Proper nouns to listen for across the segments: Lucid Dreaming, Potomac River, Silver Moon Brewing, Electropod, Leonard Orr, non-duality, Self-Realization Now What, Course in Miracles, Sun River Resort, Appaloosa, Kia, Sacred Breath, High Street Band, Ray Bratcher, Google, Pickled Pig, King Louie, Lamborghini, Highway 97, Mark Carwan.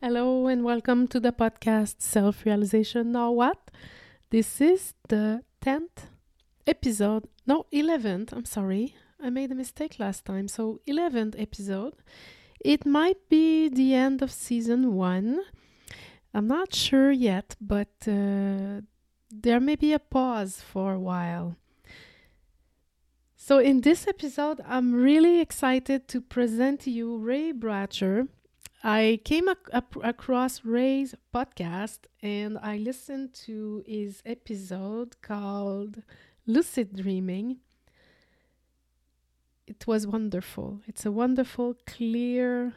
Hello and welcome to the podcast Self-Realization Now What? This is the 10th episode, no, 11th, I'm sorry. I made a mistake last time, so 11th episode. It might be the end of season 1. I'm not sure yet, but there may be a pause for a while. So in this episode, I'm really excited to present to you Ray Bratcher. I came across Ray's podcast and I listened to his episode called Lucid Dreaming. It was wonderful. It's a wonderful, clear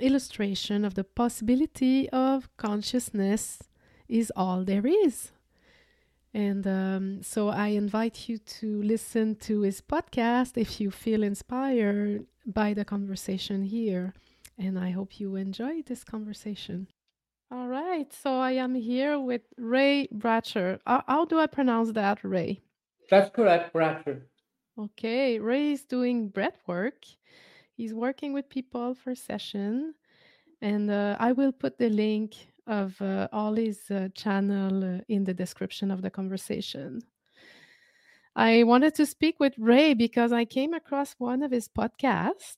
illustration of the possibility of consciousness is all there is. And so I invite you to listen to his podcast if you feel inspired by the conversation here. And I hope you enjoy this conversation. All right. So I am here with Ray Bratcher. How do I pronounce that, Ray? That's correct, Bratcher. Okay. Ray is doing breath work. He's working with people for session. And I will put the link of all his channel in the description of the conversation. I wanted to speak with Ray because I came across one of his podcasts.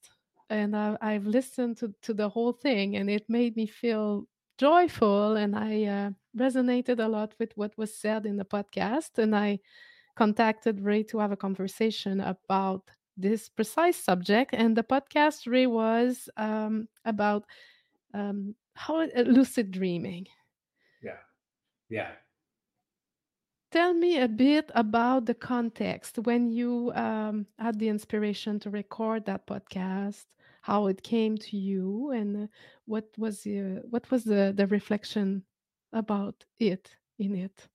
And I've listened to the whole thing, and it made me feel joyful. And I resonated a lot with what was said in the podcast. And I contacted Ray to have a conversation about this precise subject. And the podcast, Ray, was about how lucid dreaming. Yeah. Yeah. Tell me a bit about the context when you had the inspiration to record that podcast, how it came to you, and what was the reflection about it in it?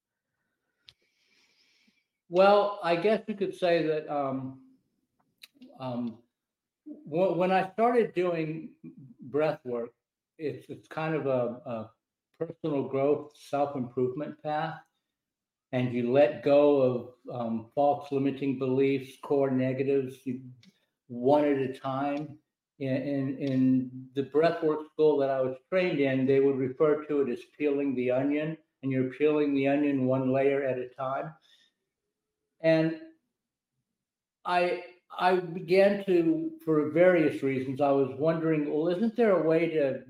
Well, I guess you could say that when I started doing breath work, it's kind of a personal growth, self-improvement path. And you let go of false limiting beliefs, core negatives, one at a time. In the breathwork school that I was trained in, they would refer to it as peeling the onion, and you're peeling the onion one layer at a time. And I began to, for various reasons, I was wondering, well, isn't there a way to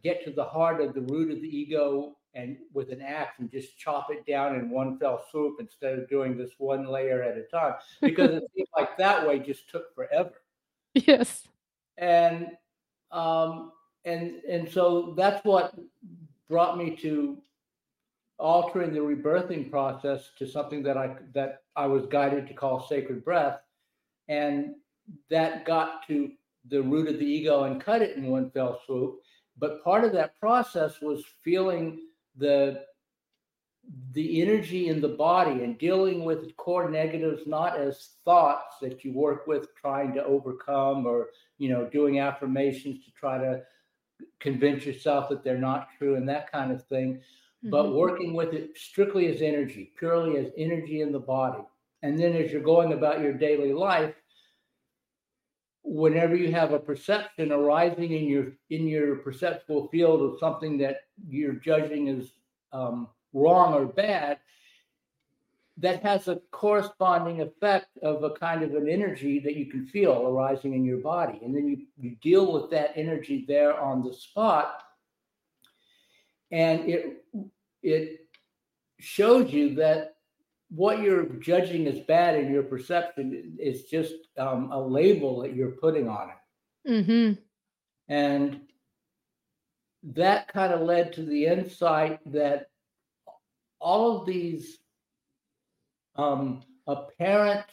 get to the heart of the root of the ego? And with an axe and just chop it down in one fell swoop instead of doing this one layer at a time, because it seemed like that way just took forever. Yes. And so that's what brought me to altering the rebirthing process to something that I was guided to call sacred breath. And that got to the root of the ego and cut it in one fell swoop. But part of that process was feeling the energy in the body and dealing with core negatives, not as thoughts that you work with trying to overcome or, doing affirmations to try to convince yourself that they're not true and that kind of thing, mm-hmm. but working with it strictly as energy, purely as energy in the body. And then as you're going about your daily life, whenever you have a perception arising in your perceptual field of something that you're judging as wrong or bad, that has a corresponding effect of a kind of an energy that you can feel arising in your body. And then you deal with that energy there on the spot. And it shows you that what you're judging as bad in your perception is just a label that you're putting on it. Mm-hmm. And that kind of led to the insight that all of these apparent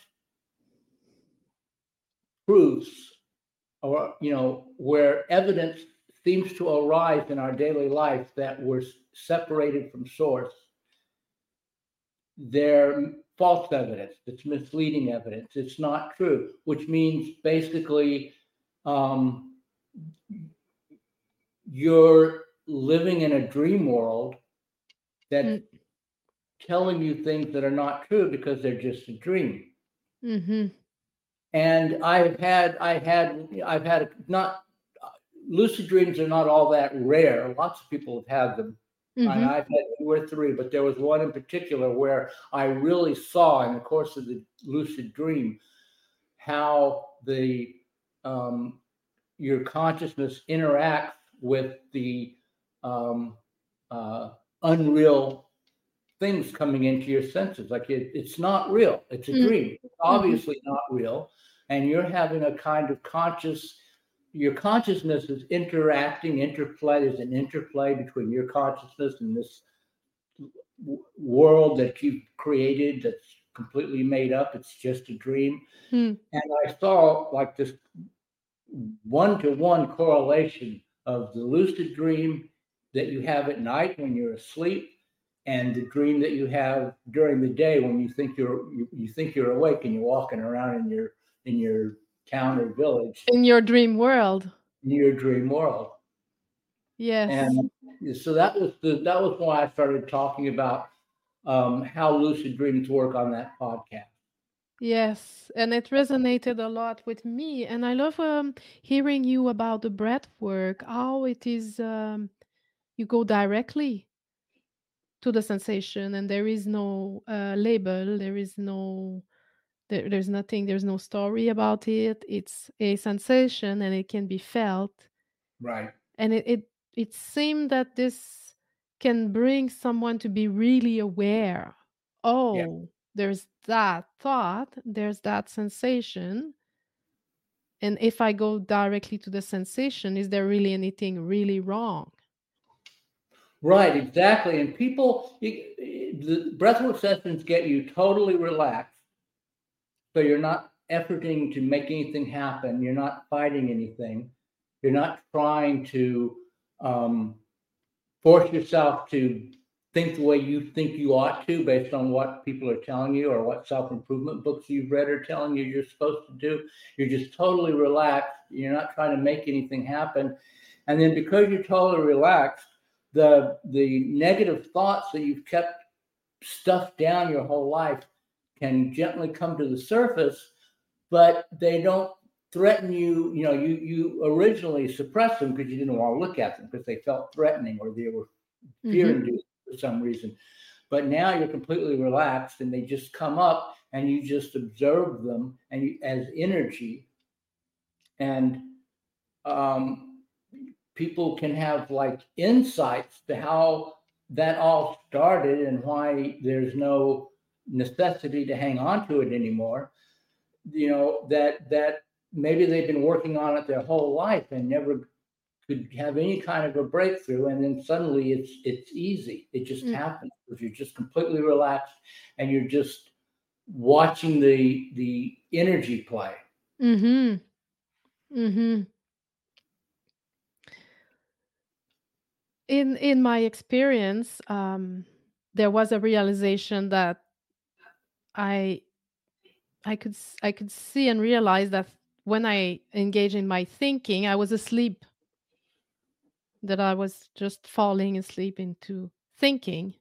proofs or, where evidence seems to arise in our daily life that we're separated from source, they're false evidence. It's misleading evidence. It's not true, which means basically you're living in a dream world that's telling you things that are not true because they're just a dream. Mm-hmm. And I've had, not lucid dreams are not all that rare. Lots of people have had them. Mm-hmm. And I've had 2 or 3, but there was one in particular where I really saw in the course of the lucid dream how the your consciousness interacts with the unreal things coming into your senses. Like it's not real. It's a dream. It's obviously not real. And you're having a kind of your consciousness is there's an interplay between your consciousness and this world that you've created that's completely made up. It's just a dream. And I saw like this one-to-one correlation of the lucid dream that you have at night when you're asleep and the dream that you have during the day when you think you're awake and you're walking around in your town or village, in your dream world. Yes. And so that was why I started talking about how lucid dreams work on that podcast. Yes, and it resonated a lot with me, and I love hearing you about the breath work, how it is you go directly to the sensation, and there is no label, there's nothing, there's no story about it. It's a sensation and it can be felt. Right. And it seemed that this can bring someone to be really aware. Oh, yeah. There's that thought, there's that sensation. And if I go directly to the sensation, is there really anything really wrong? Right, exactly. And the breathwork sessions get you totally relaxed. So you're not efforting to make anything happen. You're not fighting anything. You're not trying to force yourself to think the way you think you ought to based on what people are telling you or what self-improvement books you've read are telling you you're supposed to do. You're just totally relaxed. You're not trying to make anything happen. And then because you're totally relaxed, the negative thoughts that you've kept stuffed down your whole life can gently come to the surface, but they don't threaten you. You know, you originally suppressed them because you didn't want to look at them because they felt threatening or they were fear-induced for some reason. But now you're completely relaxed and they just come up and you just observe them and as energy. And people can have like insights to how that all started and why there's no necessity to hang on to it anymore, you know, that maybe they've been working on it their whole life and never could have any kind of a breakthrough. And then suddenly it's easy. It just happens because you're just completely relaxed and you're just watching the energy play. In my experience, there was a realization that I could see and realize that when I engage in my thinking, I was asleep. That I was just falling asleep into thinking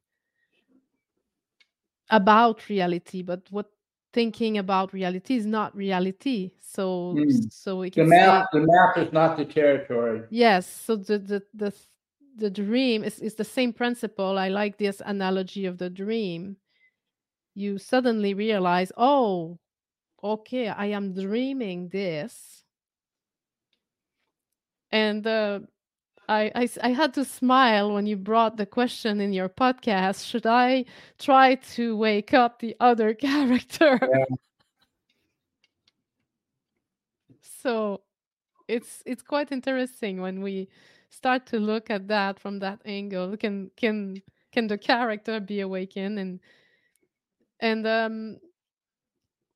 about reality, but what thinking about reality is not reality. So we can the map is not the territory. Yes. So the dream is the same principle. I like this analogy of the dream. You suddenly realize, oh, okay, I am dreaming this. And I had to smile when you brought the question in your podcast, should I try to wake up the other character? Yeah. So it's quite interesting when we start to look at that from that angle. Can the character be awakened? And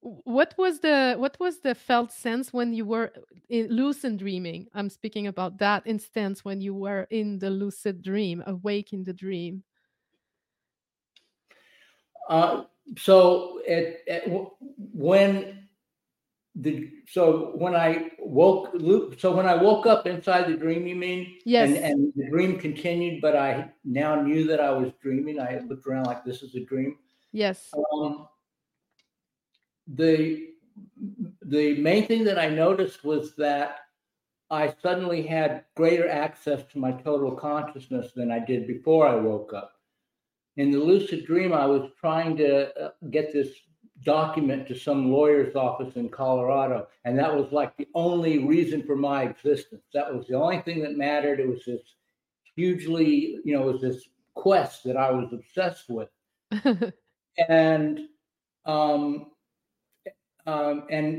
what was the felt sense when you were in lucid dreaming? I'm speaking about that instance when you were in the lucid dream, awake in the dream. When I woke up inside the dream, you mean? Yes. And the dream continued, but I now knew that I was dreaming. I looked around like this is a dream. Yes. The main thing that I noticed was that I suddenly had greater access to my total consciousness than I did before I woke up. In the lucid dream, I was trying to get this document to some lawyer's office in Colorado, and that was like the only reason for my existence. That was the only thing that mattered. It was this hugely, it was this quest that I was obsessed with. And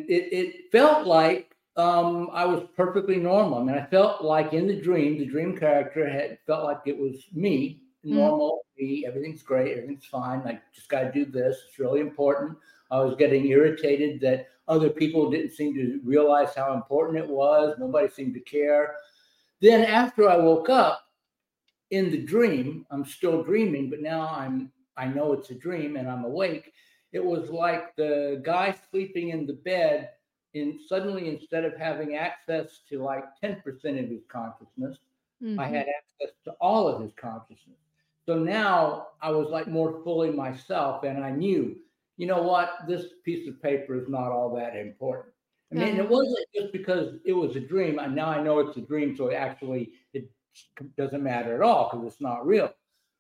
it felt like I was perfectly normal. I mean, I felt like in the dream character had felt like it was me, normal me. Everything's great. Everything's fine. I just got to do this. It's really important. I was getting irritated that other people didn't seem to realize how important it was. Nobody seemed to care. Then after I woke up in the dream, I'm still dreaming, but now I know it's a dream and I'm awake. It was like the guy sleeping in the bed, and suddenly, instead of having access to like 10% of his consciousness, I had access to all of his consciousness. So now I was like more fully myself, and I knew, you know what, this piece of paper is not all that important. I mean, it wasn't just because it was a dream. And now I know it's a dream, so actually it doesn't matter at all because it's not real.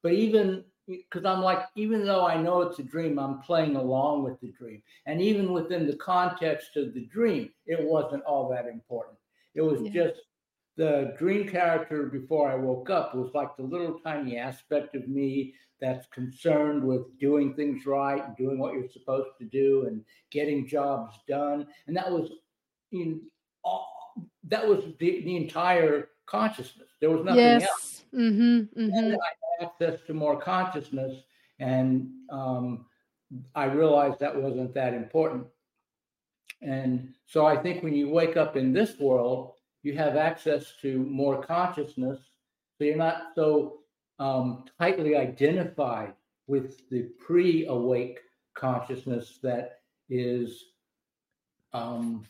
But even because I'm like, even though I know it's a dream, I'm playing along with the dream. And even within the context of the dream, it wasn't all that important. It was just the dream character before I woke up was like the little tiny aspect of me that's concerned with doing things right, and doing what you're supposed to do and getting jobs done. And that was, that was the entire consciousness. There was nothing else. And I had access to more consciousness, and I realized that wasn't that important. And so I think when you wake up in this world, you have access to more consciousness, so you're not so tightly identified with the pre-awake consciousness that is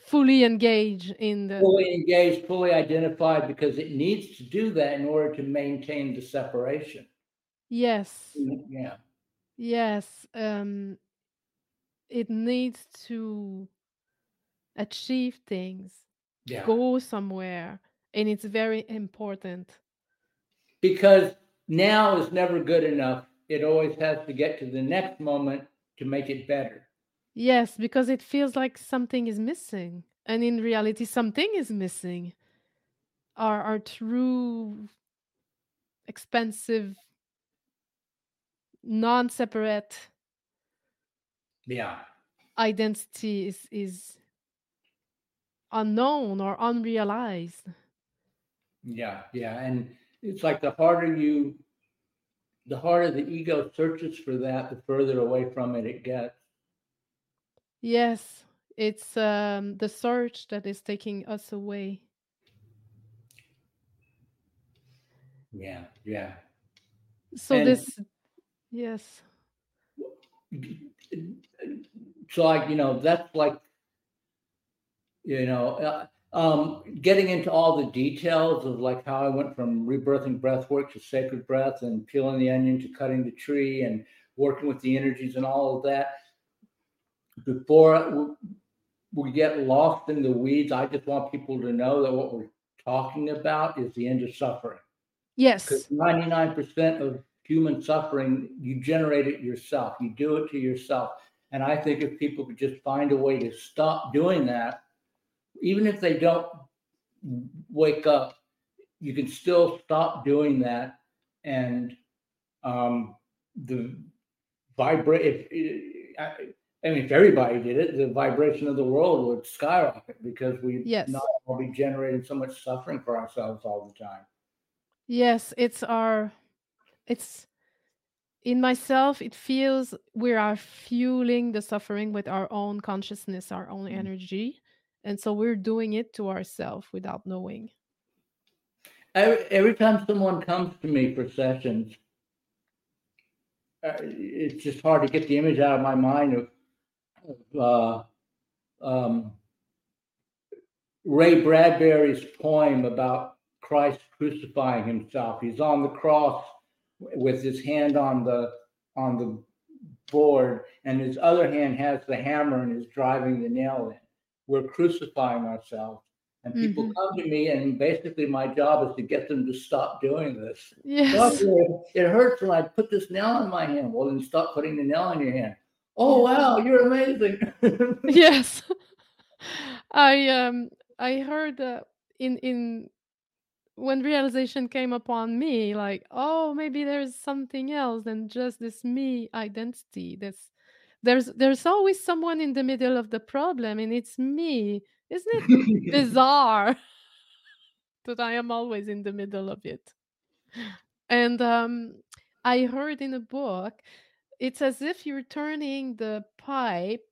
fully engaged, fully identified, because it needs to do that in order to maintain the separation. It needs to achieve things, go somewhere, and it's very important, because now is never good enough. It always has to get to the next moment to make it better. Yes, because it feels like something is missing. And in reality, something is missing. Our true, expansive, non-separate identity is unknown or unrealized. And it's like the harder the ego searches for that, the further away from it gets. Yes, it's the search that is taking us away. So and this, so like, that's like, getting into all the details of like how I went from rebirthing breathwork to sacred breath, and peeling the onion to cutting the tree, and working with the energies and all of that. Before we get lost in the weeds, I just want people to know that what we're talking about is the end of suffering. Yes. Because 99% of human suffering, you generate it yourself. You do it to yourself. And I think if people could just find a way to stop doing that, even if they don't wake up, you can still stop doing that. And if everybody did it, the vibration of the world would skyrocket, because we not only generating so much suffering for ourselves all the time. Yes, it's in myself, it feels we are fueling the suffering with our own consciousness, our own energy. And so we're doing it to ourselves without knowing. Every time someone comes to me for sessions, it's just hard to get the image out of my mind of Ray Bradbury's poem about Christ crucifying himself. He's on the cross with his hand on the board, and his other hand has the hammer and is driving the nail in. We're crucifying ourselves, And people come to me, and basically my job is to get them to stop doing this. Yes. It hurts when I put this nail on my hand. Well, then stop putting the nail on your hand. Oh, wow, you're amazing. Yes. I heard in when realization came upon me, like, oh, maybe there's something else than just this me identity. There's always someone in the middle of the problem, and it's me. Isn't it bizarre that I am always in the middle of it? And I heard in a book, it's as if you're turning the pipe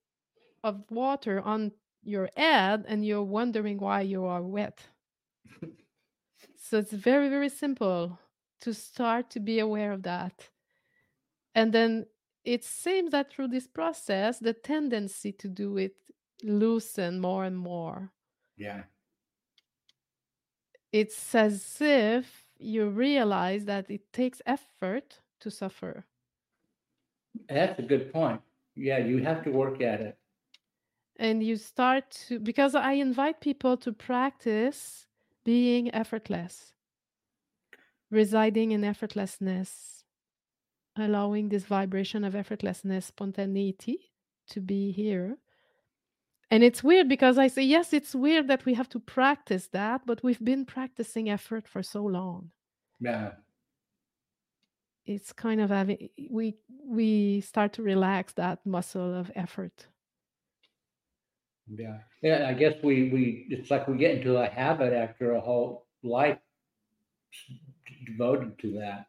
of water on your head and you're wondering why you are wet. So it's very, very simple to start to be aware of that. And then it seems that through this process, the tendency to do it loosen more and more. Yeah. It's as if you realize that it takes effort to suffer. That's a good point. Yeah, you have to work at it. And you start to, because I invite people to practice being effortless, residing in effortlessness, allowing this vibration of effortlessness, spontaneity to be here. And it's weird because I say, yes, it's weird that we have to practice that, but we've been practicing effort for so long. Yeah. It's kind of having, we start to relax that muscle of effort. Yeah. Yeah. I guess we it's like we get into a habit after a whole life devoted to that.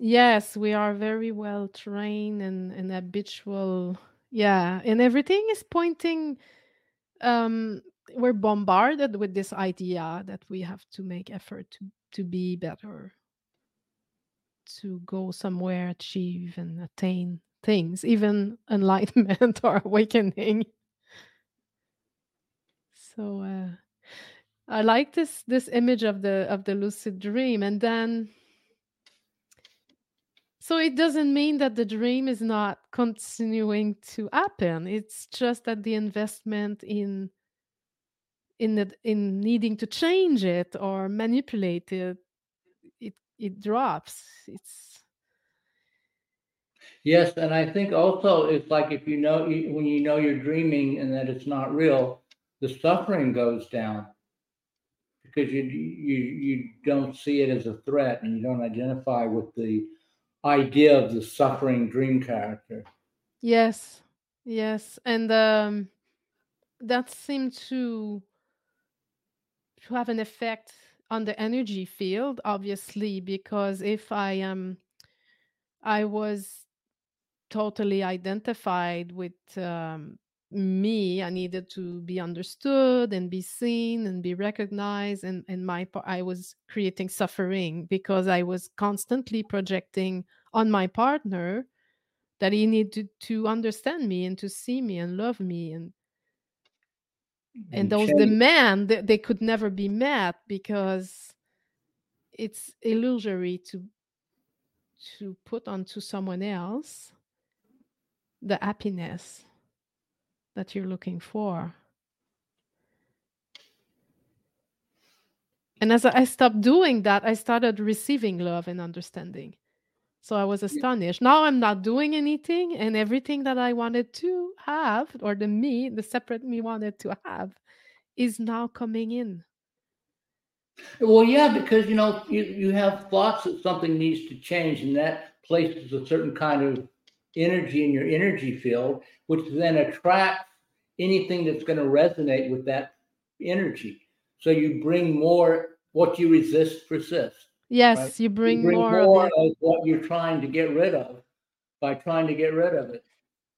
Yes, we are very well trained and habitual. Yeah. And everything is pointing. We're bombarded with this idea that we have to make effort to be better, to go somewhere, achieve and attain things, even enlightenment or awakening. So I like this image of the lucid dream. And then, so it doesn't mean that the dream is not continuing to happen. It's just that the investment in needing to change it or manipulate it, it drops. It's yes, and I think also it's like if you know when you know you're dreaming and that it's not real, the suffering goes down because you don't see it as a threat and you don't identify with the idea of the suffering dream character. Yes. And that seemed to have an effect on the energy field, obviously, because if I was totally identified with me, I needed to be understood and be seen and be recognized, and I was creating suffering because I was constantly projecting on my partner that he needed to understand me and to see me and love me, and those demands, they could never be met because it's illusory to put onto someone else the happiness that you're looking for. And as I stopped doing that, I started receiving love and understanding. So I was astonished. Now I'm not doing anything, and everything that I wanted to have, or the separate me wanted to have, is now coming in. Well, yeah, because, you know, you have thoughts that something needs to change, and that places a certain kind of energy in your energy field, which then attracts anything that's going to resonate with that energy. So you bring more, what you resist persists. Yes, right? you bring more of what you're trying to get rid of by trying to get rid of it.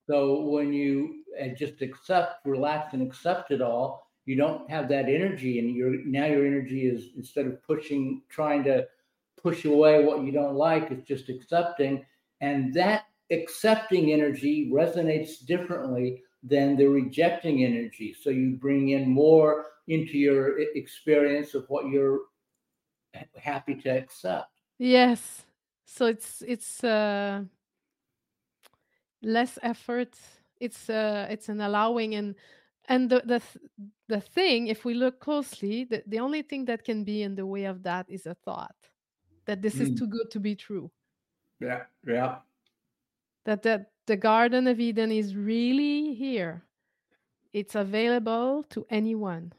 So when you just accept, relax and accept it all, you don't have that energy, and your energy is, instead of trying to push away what you don't like, it's just accepting. And that accepting energy resonates differently than the rejecting energy. So you bring in more into your experience of what you're happy to accept. Yes. So it's less effort. It's an allowing, and And the thing, if we look closely, the only thing that can be in the way of that is a thought that this is too good to be true. Yeah, yeah. That the Garden of Eden is really here. It's available to anyone.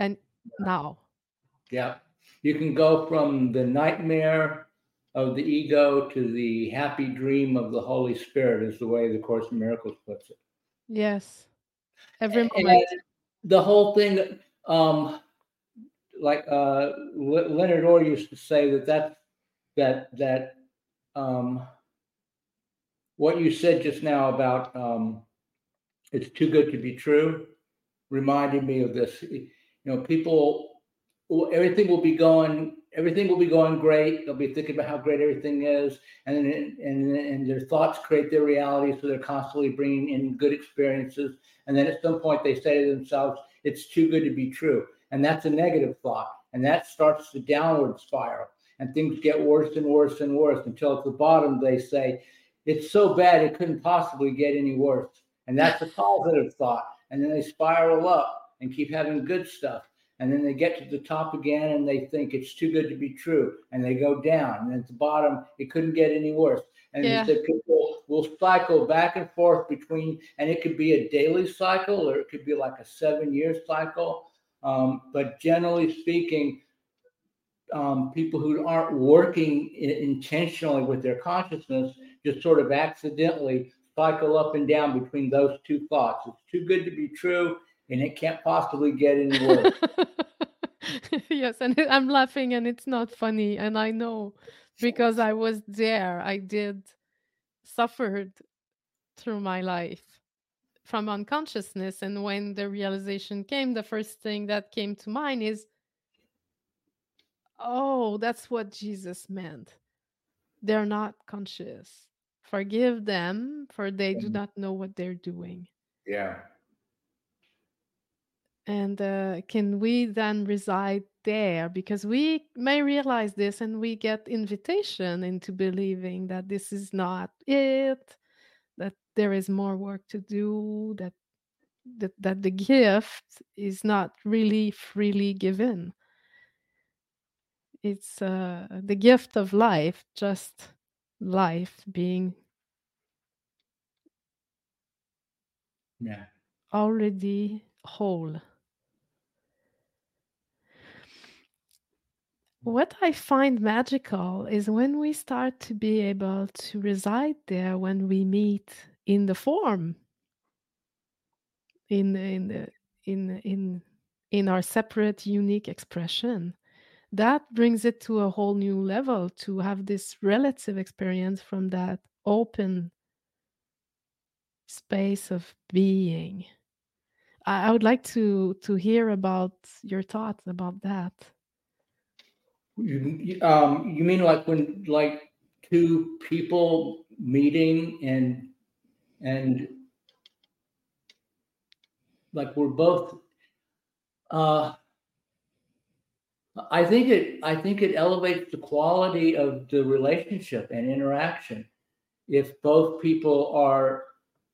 And now. Yeah. You can go from the nightmare of the ego to the happy dream of the Holy Spirit, is the way the Course in Miracles puts it. Yes. Every moment. The whole thing, Leonard Orr used to say that what you said just now about it's too good to be true reminded me of this. You know, people, everything will be going great. They'll be thinking about how great everything is, and their thoughts create their reality. So they're constantly bringing in good experiences, and then at some point they say to themselves, "It's too good to be true," and that's a negative thought, and that starts the downward spiral. And things get worse and worse and worse until at the bottom they say, it's so bad it couldn't possibly get any worse. And that's a positive thought. And then they spiral up and keep having good stuff. And then they get to the top again and they think it's too good to be true. And they go down. And at the bottom, it couldn't get any worse. And the people will cycle back and forth between, and it could be a daily cycle or it could be like a 7-year cycle. But generally speaking, people who aren't working intentionally with their consciousness just sort of accidentally cycle up and down between those two thoughts. It's too good to be true, and it can't possibly get any worse. Yes, and I'm laughing, and it's not funny. And I know because I was there. I did suffered through my life from unconsciousness. And when the realization came, the first thing that came to mind is, oh, that's what Jesus meant. They're not conscious. Forgive them, for they do not know what they're doing. Yeah. And can we then reside there? Because we may realize this and we get invitation into believing that this is not it, that there is more work to do, that the gift is not really freely given. It's the gift of life, just life being already whole. What I find magical is when we start to be able to reside there when we meet in the form, in our separate, unique expression. That brings it to a whole new level to have this relative experience from that open space of being. I would like to hear about your thoughts about that. You mean like when like two people meeting and like we're both. I think it elevates the quality of the relationship and interaction if both people are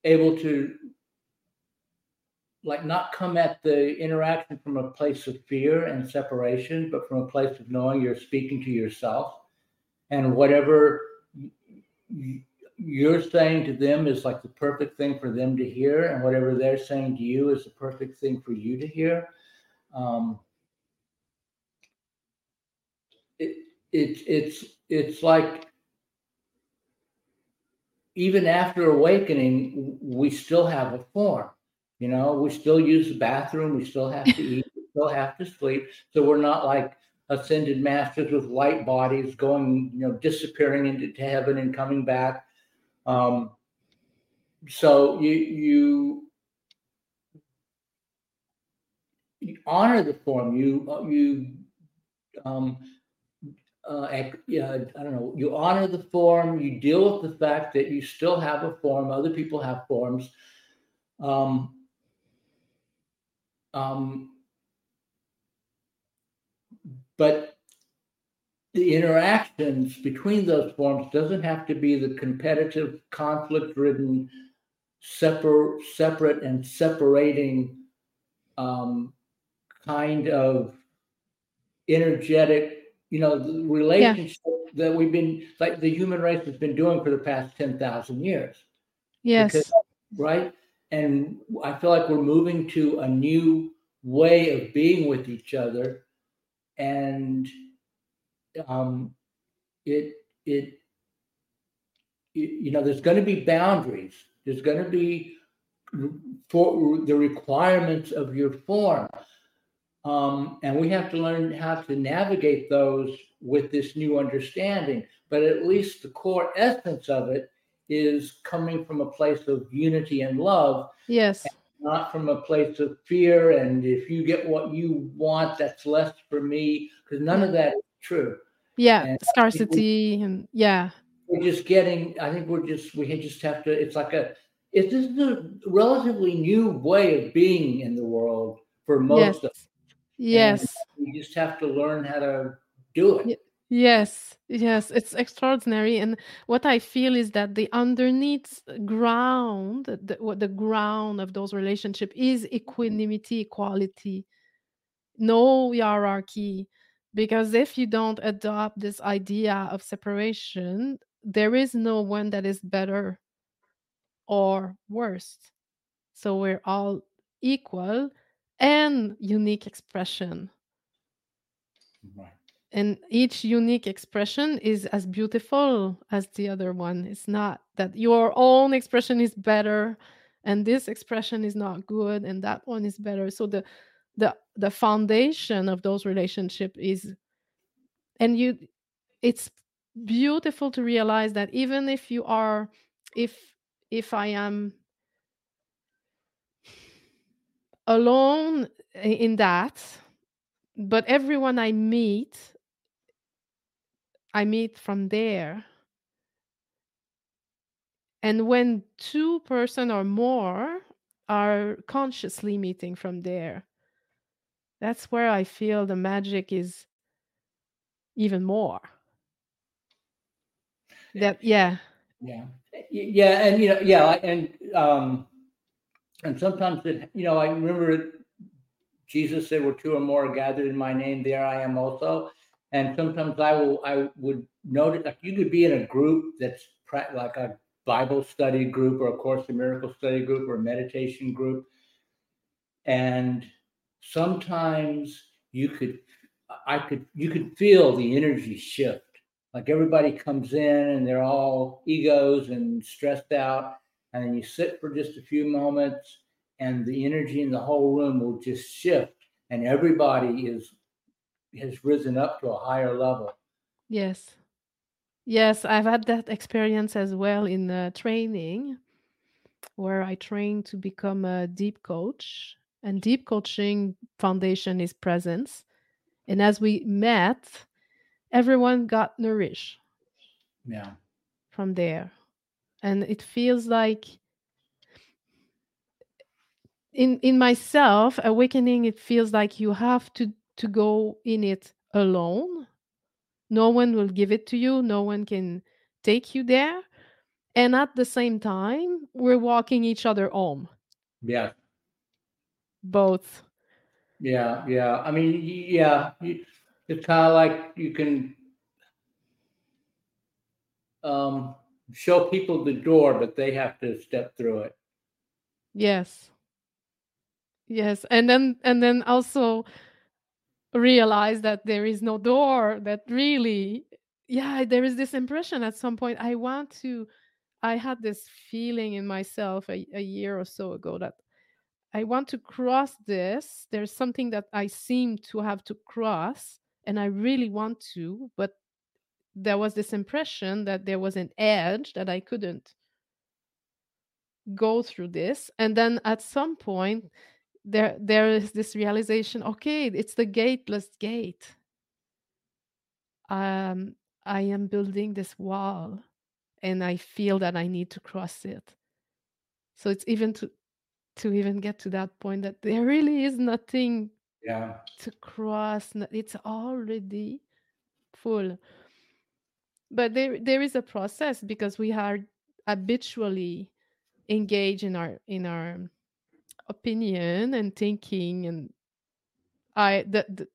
able to like not come at the interaction from a place of fear and separation, but from a place of knowing you're speaking to yourself and whatever you're saying to them is like the perfect thing for them to hear, and whatever they're saying to you is the perfect thing for you to hear. It's like even after awakening, we still have a form. You know, we still use the bathroom. We still have to eat. We still have to sleep. So we're not like ascended masters with light bodies going, you know, disappearing into heaven and coming back. So you honor the form. You honor the form, you deal with the fact that you still have a form, other people have forms. But the interactions between those forms doesn't have to be the competitive, conflict-ridden separate and separating kind of energetic, the relationship that we've been, like the human race has been doing for the past 10,000 years. Yes. Because, right? And I feel like we're moving to a new way of being with each other. And there's going to be boundaries. There's going to be for the requirements of your form. And we have to learn how to navigate those with this new understanding. But at least the core essence of it is coming from a place of unity and love. Yes. And not from a place of fear. And if you get what you want, that's less for me. Because none of that is true. Yeah. And scarcity. We just have to, this is a relatively new way of being in the world for most of us. Yes. And we just have to learn how to do it. Yes. It's extraordinary. And what I feel is that the underneath ground, the ground of those relationships is equanimity, equality, no hierarchy. Because if you don't adopt this idea of separation, there is no one that is better or worse. So we're all equal and unique expression. Right. And each unique expression is as beautiful as the other one. It's not that your own expression is better and this expression is not good and that one is better. So the foundation of those relationships is, and it's beautiful to realize that even if you are, if I am alone in that, but everyone I meet from there. And when two person or more are consciously meeting from there, that's where I feel the magic is even more. And sometimes I remember Jesus said, "Where two or more are gathered in my name, there I am also." And sometimes I would notice, like, you could be in a group that's like a Bible study group or a Course in Miracles study group or a meditation group, and sometimes you could feel the energy shift. Like everybody comes in and they're all egos and stressed out. And then you sit for just a few moments and the energy in the whole room will just shift. And everybody has risen up to a higher level. Yes. Yes, I've had that experience as well in training, where I trained to become a deep coach. And deep coaching foundation is presence. And as we met, everyone got nourished from there. And it feels like in myself, awakening, it feels like you have to go in it alone. No one will give it to you. No one can take you there. And at the same time, we're walking each other home. Yeah. Both. Yeah. I mean, yeah. It's kind of like you can show people the door, but they have to step through it. Yes. And then also realize that there is no door, that really, there is this impression at some point. I had this feeling in myself a year or so ago that I want to cross this. There's something that I seem to have to cross, and I really want to, but there was this impression that there was an edge that I couldn't go through this. And then at some point, there is this realization, okay, it's the gateless gate. I am building this wall, and I feel that I need to cross it. So it's even to even get to that point that there really is nothing to cross. It's already full. But there is a process, because we are habitually engage in our opinion and thinking, and the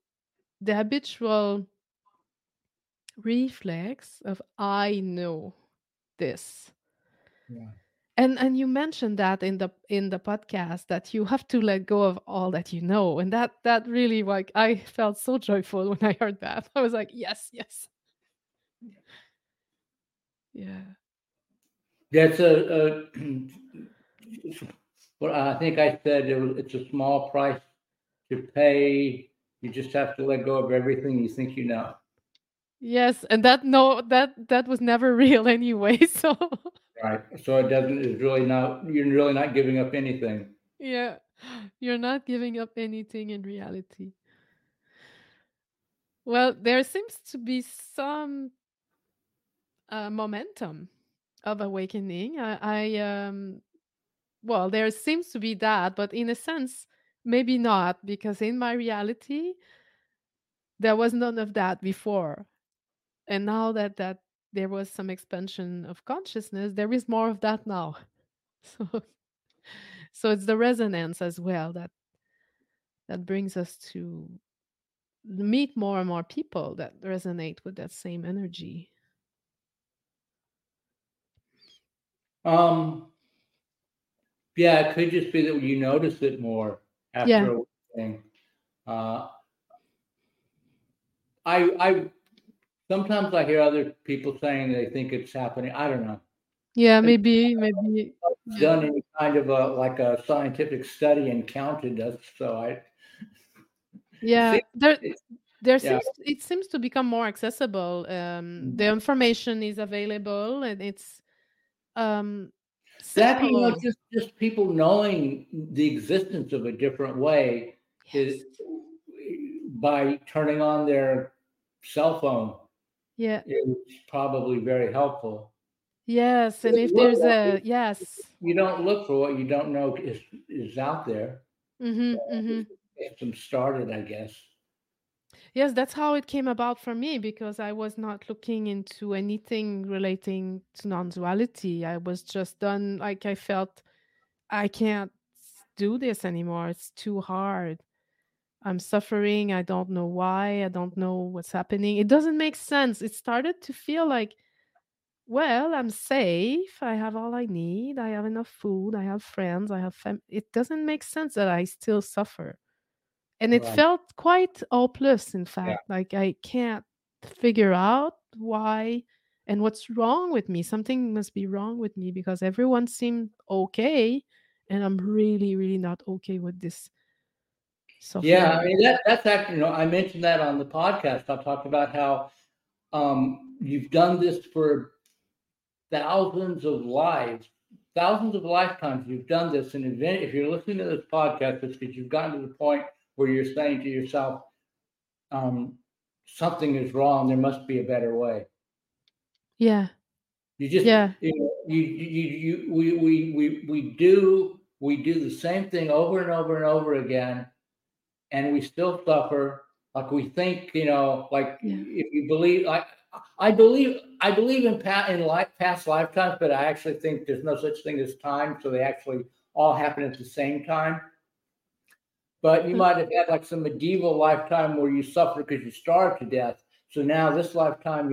habitual reflex of I know this. Yeah. And you mentioned that in the podcast, that you have to let go of all that you know, and that really, like, I felt so joyful when I heard that. I was like, yes, yeah. That's well, I think I said it's a small price to pay. You just have to let go of everything you think you know. Yes, and that was never real anyway. So. Right. So it doesn't. It's really not. You're really not giving up anything. Yeah, you're not giving up anything in reality. Well, there seems to be some momentum of awakening. Well, there seems to be that, but in a sense, maybe not, because in my reality, there was none of that before, and now that there was some expansion of consciousness, there is more of that now. So it's the resonance as well that brings us to meet more and more people that resonate with that same energy. Yeah, it could just be that you notice it more after a thing. I sometimes I hear other people saying they think it's happening. I don't know. Yeah, maybe. I've done any kind of a scientific study and counted us. So I. Yeah, it seems to become more accessible. The information is available, and it's. Simple. That just people knowing the existence of a different way is by turning on their cell phone. Yeah, it's probably very helpful. Yes, and if there's a yes, you don't look for what you don't know is out there. Mm-hmm, mm-hmm. Get them started, I guess. Yes, that's how it came about for me, because I was not looking into anything relating to non-duality. I was just done. Like, I felt I can't do this anymore. It's too hard. I'm suffering. I don't know why. I don't know what's happening. It doesn't make sense. It started to feel like, well, I'm safe. I have all I need. I have enough food. I have friends. I have family. It doesn't make sense that I still suffer. And it felt quite hopeless, in fact. Yeah. Like, I can't figure out why and what's wrong with me. Something must be wrong with me, because everyone seemed okay, and I'm really, really not okay with this. So yeah, I mean, that's actually, I mentioned that on the podcast. I talked about how you've done this for thousands of lifetimes. You've done this, and if you're listening to this podcast, it's because you've gotten to the point where you're saying to yourself, something is wrong. There must be a better way. Yeah. You just, we do the same thing over and over and over again, and we still suffer. Like, we think, if you believe, like, I believe in past lifetimes, but I actually think there's no such thing as time. So they actually all happen at the same time. But you might have had like some medieval lifetime where you suffered because you starved to death. So now this lifetime,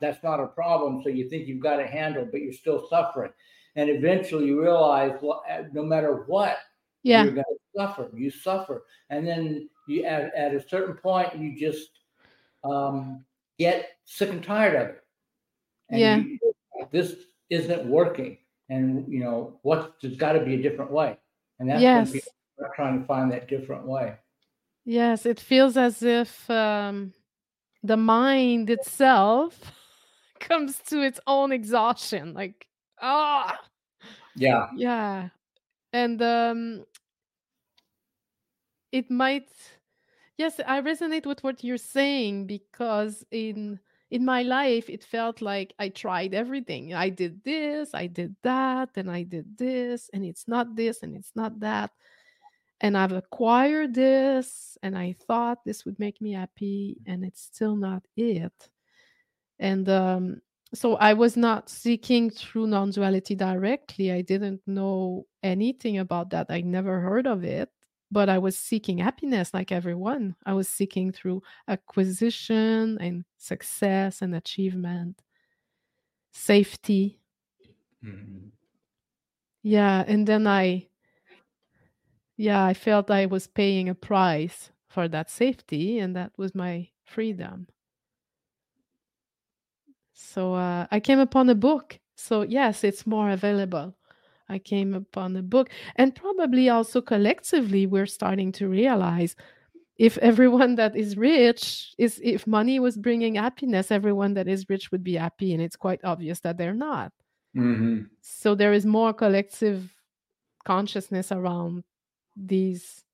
that's not a problem. So you think you've got it handled, but you're still suffering. And eventually you realize, well, no matter what, you're going to suffer. You suffer. And then you, at a certain point, you just get sick and tired of it. And this isn't working. And, there's got to be a different way. And that's when people trying to find that different way. Yes, it feels as if the mind itself comes to its own exhaustion. Like, yeah. And it might. Yes, I resonate with what you're saying, because in my life, it felt like I tried everything. I did this, I did that, and I did this, and it's not this, and it's not that. And I've acquired this, and I thought this would make me happy, and it's still not it. And So I was not seeking true non-duality directly. I didn't know anything about that. I never heard of it, but I was seeking happiness like everyone. I was seeking through acquisition and success and achievement, safety. Mm-hmm. Yeah. And then I felt I was paying a price for that safety, and that was my freedom. So I came upon a book. So yes, it's more available. I came upon a book. And probably also collectively, we're starting to realize if everyone that is rich, if money was bringing happiness, everyone that is rich would be happy. And it's quite obvious that they're not. Mm-hmm. So there is more collective consciousness around these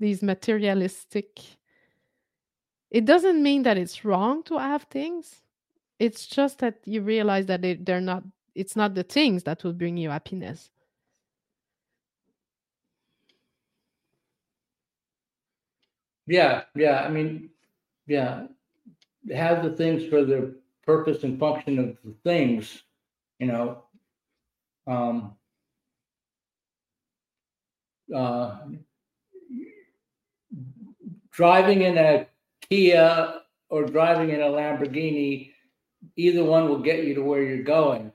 materialistic. It doesn't mean that it's wrong to have things. It's just that you realize that they're not, it's not the things that will bring you happiness. Yeah. I mean, yeah. Have the things for the purpose and function of the things, you know. Driving in a Kia or driving in a Lamborghini, either one will get you to where you're going.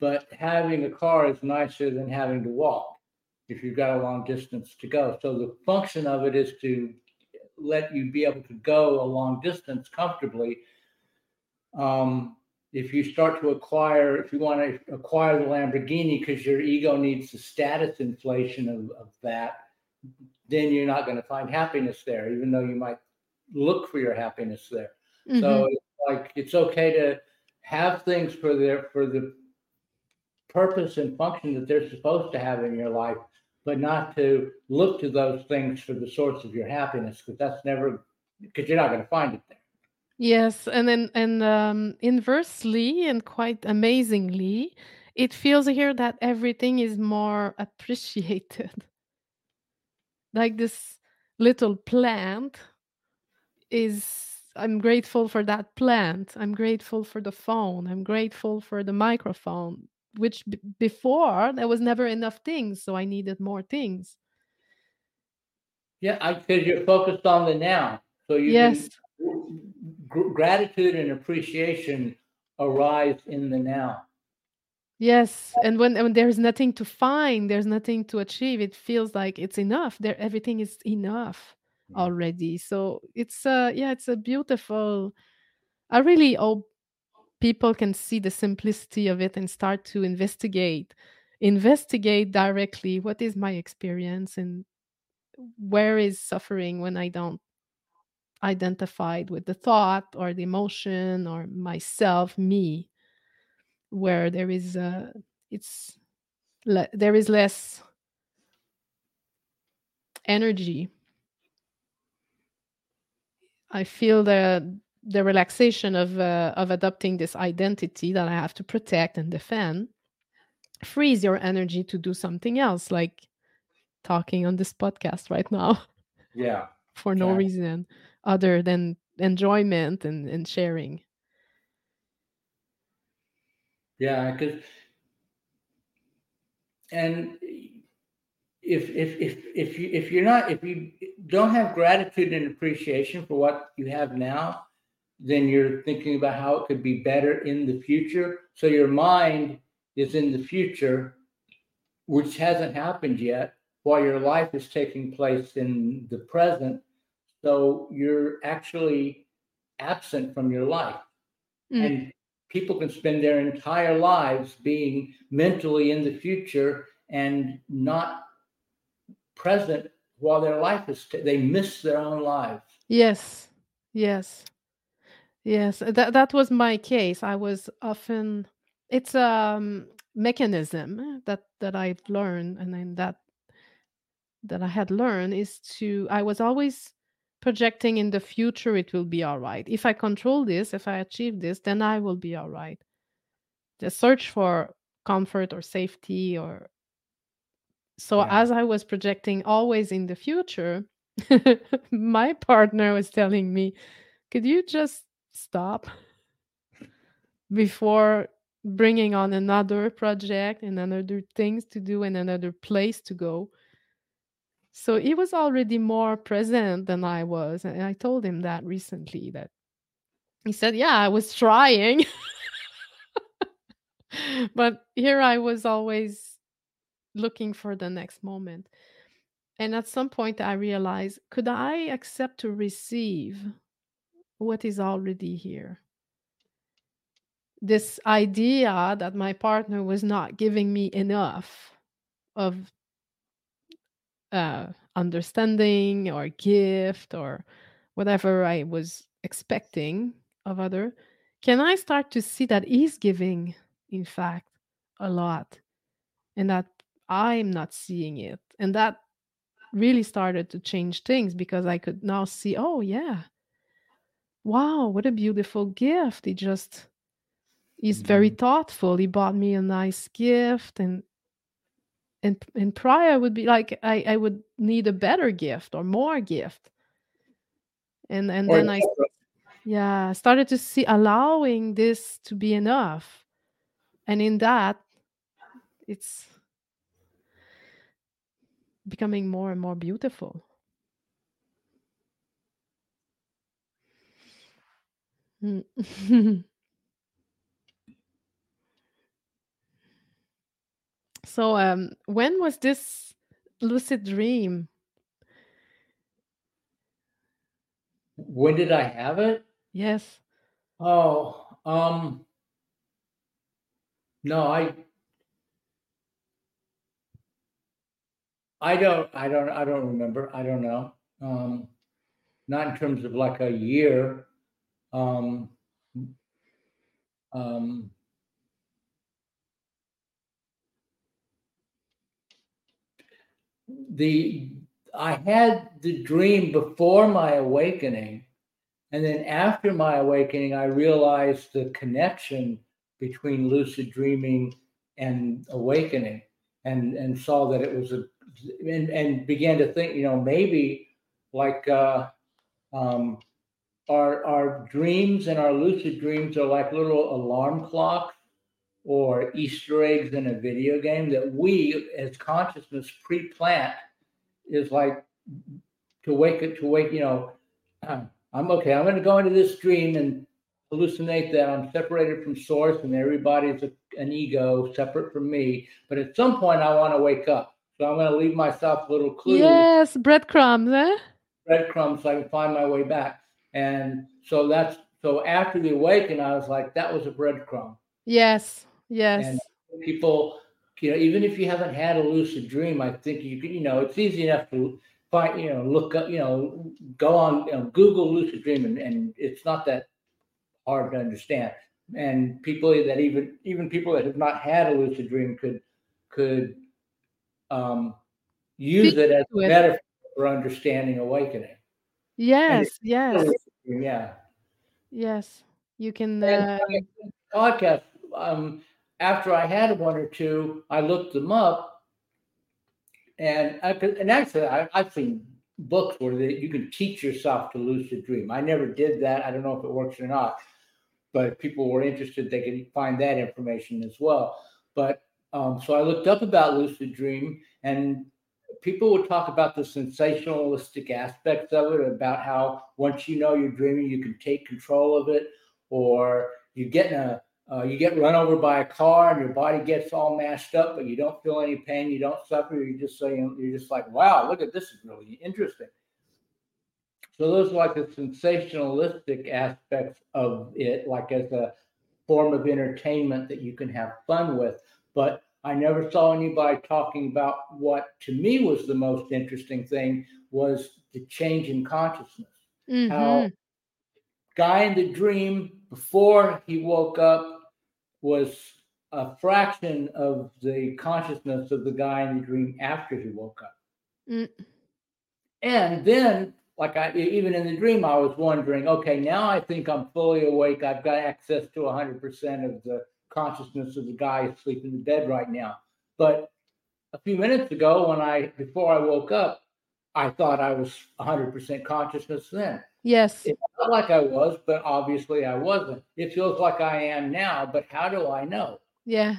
But having a car is nicer than having to walk if you've got a long distance to go. So the function of it is to let you be able to go a long distance comfortably. If you want to acquire the Lamborghini because your ego needs the status inflation of that, then you're not going to find happiness there, even though you might look for your happiness there. Mm-hmm. So it's like, it's okay to have things for the purpose and function that they're supposed to have in your life, but not to look to those things for the source of your happiness, because you're not going to find it there. Yes. And then, inversely and quite amazingly, it feels here that everything is more appreciated. Like this little plant I'm grateful for that plant. I'm grateful for the phone. I'm grateful for the microphone, which before there was never enough things. So I needed more things. Yeah, because you're focused on the now. So you gratitude and appreciation arise in the now. Yes. And when there's nothing to find, there's nothing to achieve, it feels like it's enough. Everything is enough already. So it's a beautiful. I really hope people can see the simplicity of it and start to investigate directly. What is my experience and where is suffering when I don't identify with the thought or the emotion or myself, me, where there is there is less energy. I feel the relaxation of adopting this identity that I have to protect and defend frees your energy to do something else, like talking on this podcast right now. Yeah. For no reason other than enjoyment and sharing. Yeah, if you don't have gratitude and appreciation for what you have now, then you're thinking about how it could be better in the future. So your mind is in the future, which hasn't happened yet, while your life is taking place in the present. So you're actually absent from your life. Mm. And people can spend their entire lives being mentally in the future and not present while their life is they miss their own lives. Yes that was my case. I was often, it's a mechanism that I've learned, and then that I had learned is to, I was always projecting in the future, it will be all right. If I control this, if I achieve this, then I will be all right. The search for comfort or safety or so. Yeah. As I was projecting always in the future, my partner was telling me, could you just stop? before bringing on another project and another things to do and another place to go. So he was already more present than I was. And I told him that recently, that he said, yeah, I was trying. But here I was always looking for the next moment. And at some point I realized, could I accept to receive what is already here? This idea that my partner was not giving me enough of understanding or gift or whatever I was expecting of other, can I start to see that he's giving, in fact, a lot, and that I'm not seeing it? And that really started to change things, because I could now see, oh yeah, wow, what a beautiful gift. He's very thoughtful. He bought me a nice gift, and prior would be like, I would need a better gift or more gift. And then I started to see allowing this to be enough. And in that, it's becoming more and more beautiful. So when was this lucid dream? When did I have it? Yes. Oh, no, I don't remember. I don't know. Not in terms of like a year. I had the dream before my awakening, and then after my awakening, I realized the connection between lucid dreaming and awakening, and saw that it was and began to think, maybe like our dreams and our lucid dreams are like little alarm clocks or Easter eggs in a video game that we as consciousness pre-plant, is like to wake, I'm okay, I'm going to go into this dream and hallucinate that I'm separated from source and everybody's an ego separate from me. But at some point I want to wake up. So I'm going to leave myself little clues. Yes, breadcrumbs, eh? Breadcrumbs so I can find my way back. And so so after the awakening, I was like, that was a breadcrumb. Yes. And people, even if you haven't had a lucid dream, I think you can, it's easy enough to find, look up, go on, Google lucid dream, and it's not that hard to understand. And people that even people that have not had a lucid dream could use it as a metaphor for understanding awakening. Yes. Yeah. Yes, you can. Podcast. After I had one or two, I looked them up, and I've seen books where you can teach yourself to lucid dream. I never did that. I don't know if it works or not, but if people were interested, they could find that information as well. But so I looked up about lucid dream, and people would talk about the sensationalistic aspects of it, about how once you know you're dreaming, you can take control of it, or you get run over by a car and your body gets all mashed up, but you don't feel any pain, you don't suffer, you're just like, wow, look at this, is really interesting. So those are like the sensationalistic aspects of it, like as a form of entertainment that you can have fun with. But I never saw anybody talking about what to me was the most interesting thing, was the change in consciousness. Mm-hmm. How guy in the dream before he woke up was a fraction of the consciousness of the guy in the dream after he woke up. Mm. And then, even in the dream, I was wondering, okay, now I think I'm fully awake. I've got access to 100% of the consciousness of the guy asleep in the bed right now. But a few minutes ago, before I woke up, I thought I was 100% consciousness then. Yes. It's not like I was, but obviously I wasn't. It feels like I am now, but how do I know? Yeah.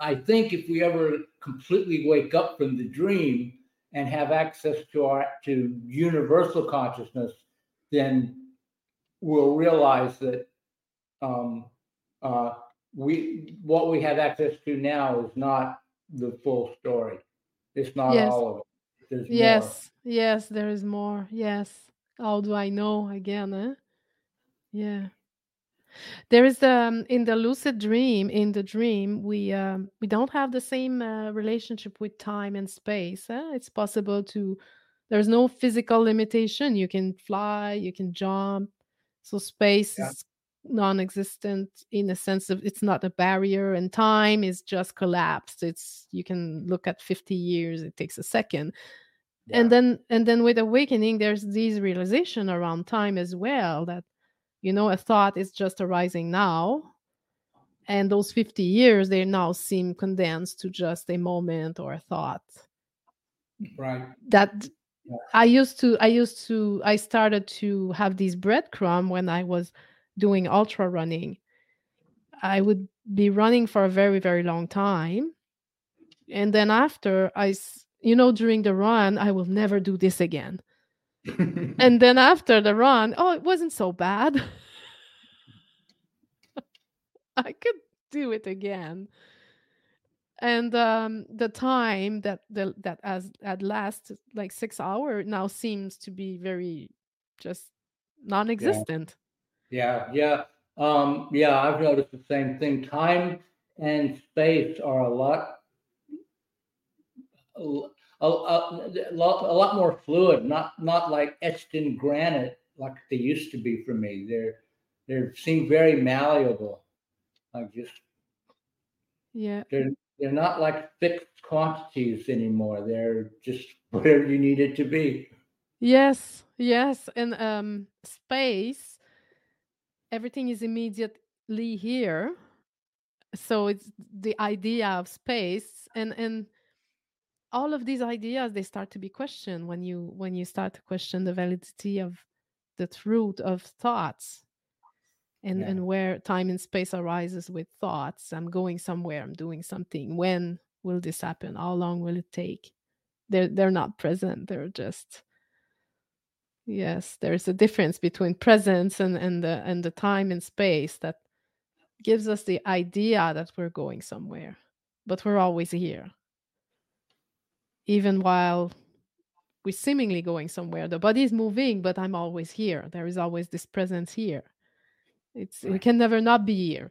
I think if we ever completely wake up from the dream and have access to to universal consciousness, then we'll realize that what we have access to now is not the full story. It's not all of it. There's more. Yes, there is more. Yes. How do I know again? Eh? Yeah. There is in the lucid dream, we don't have the same relationship with time and space. Eh? It's possible there's no physical limitation. You can fly, you can jump. So space is non-existent in the sense of it's not a barrier, and time is just collapsed. You can look at 50 years, it takes a second. Yeah. And then with awakening, there's these realization around time as well, that a thought is just arising now, and those 50 years, they now seem condensed to just a moment or a thought. Right. That I started to have these breadcrumbs when I was doing ultra running. I would be running for a very, very long time. And then after, during the run, I will never do this again. And then after the run, it wasn't so bad. I could do it again. And the time that has at last like 6 hours now seems to be very just non-existent. Yeah. I've noticed the same thing. Time and space are a lot more fluid, not like etched in granite like they used to be for me. They seem very malleable. They're not like fixed quantities anymore. They're just where you need it to be. Yes. And space, everything is immediately here. So it's the idea of space, and all of these ideas, they start to be questioned when you start to question the validity of the truth of thoughts, and where time and space arises with thoughts. I'm going somewhere, I'm doing something. When will this happen? How long will it take? They're not present. They're just there's a difference between presence and the time and space that gives us the idea that we're going somewhere, but we're always here. Even while we're seemingly going somewhere, the body is moving, but I'm always here. There is always this presence here. We can never not be here.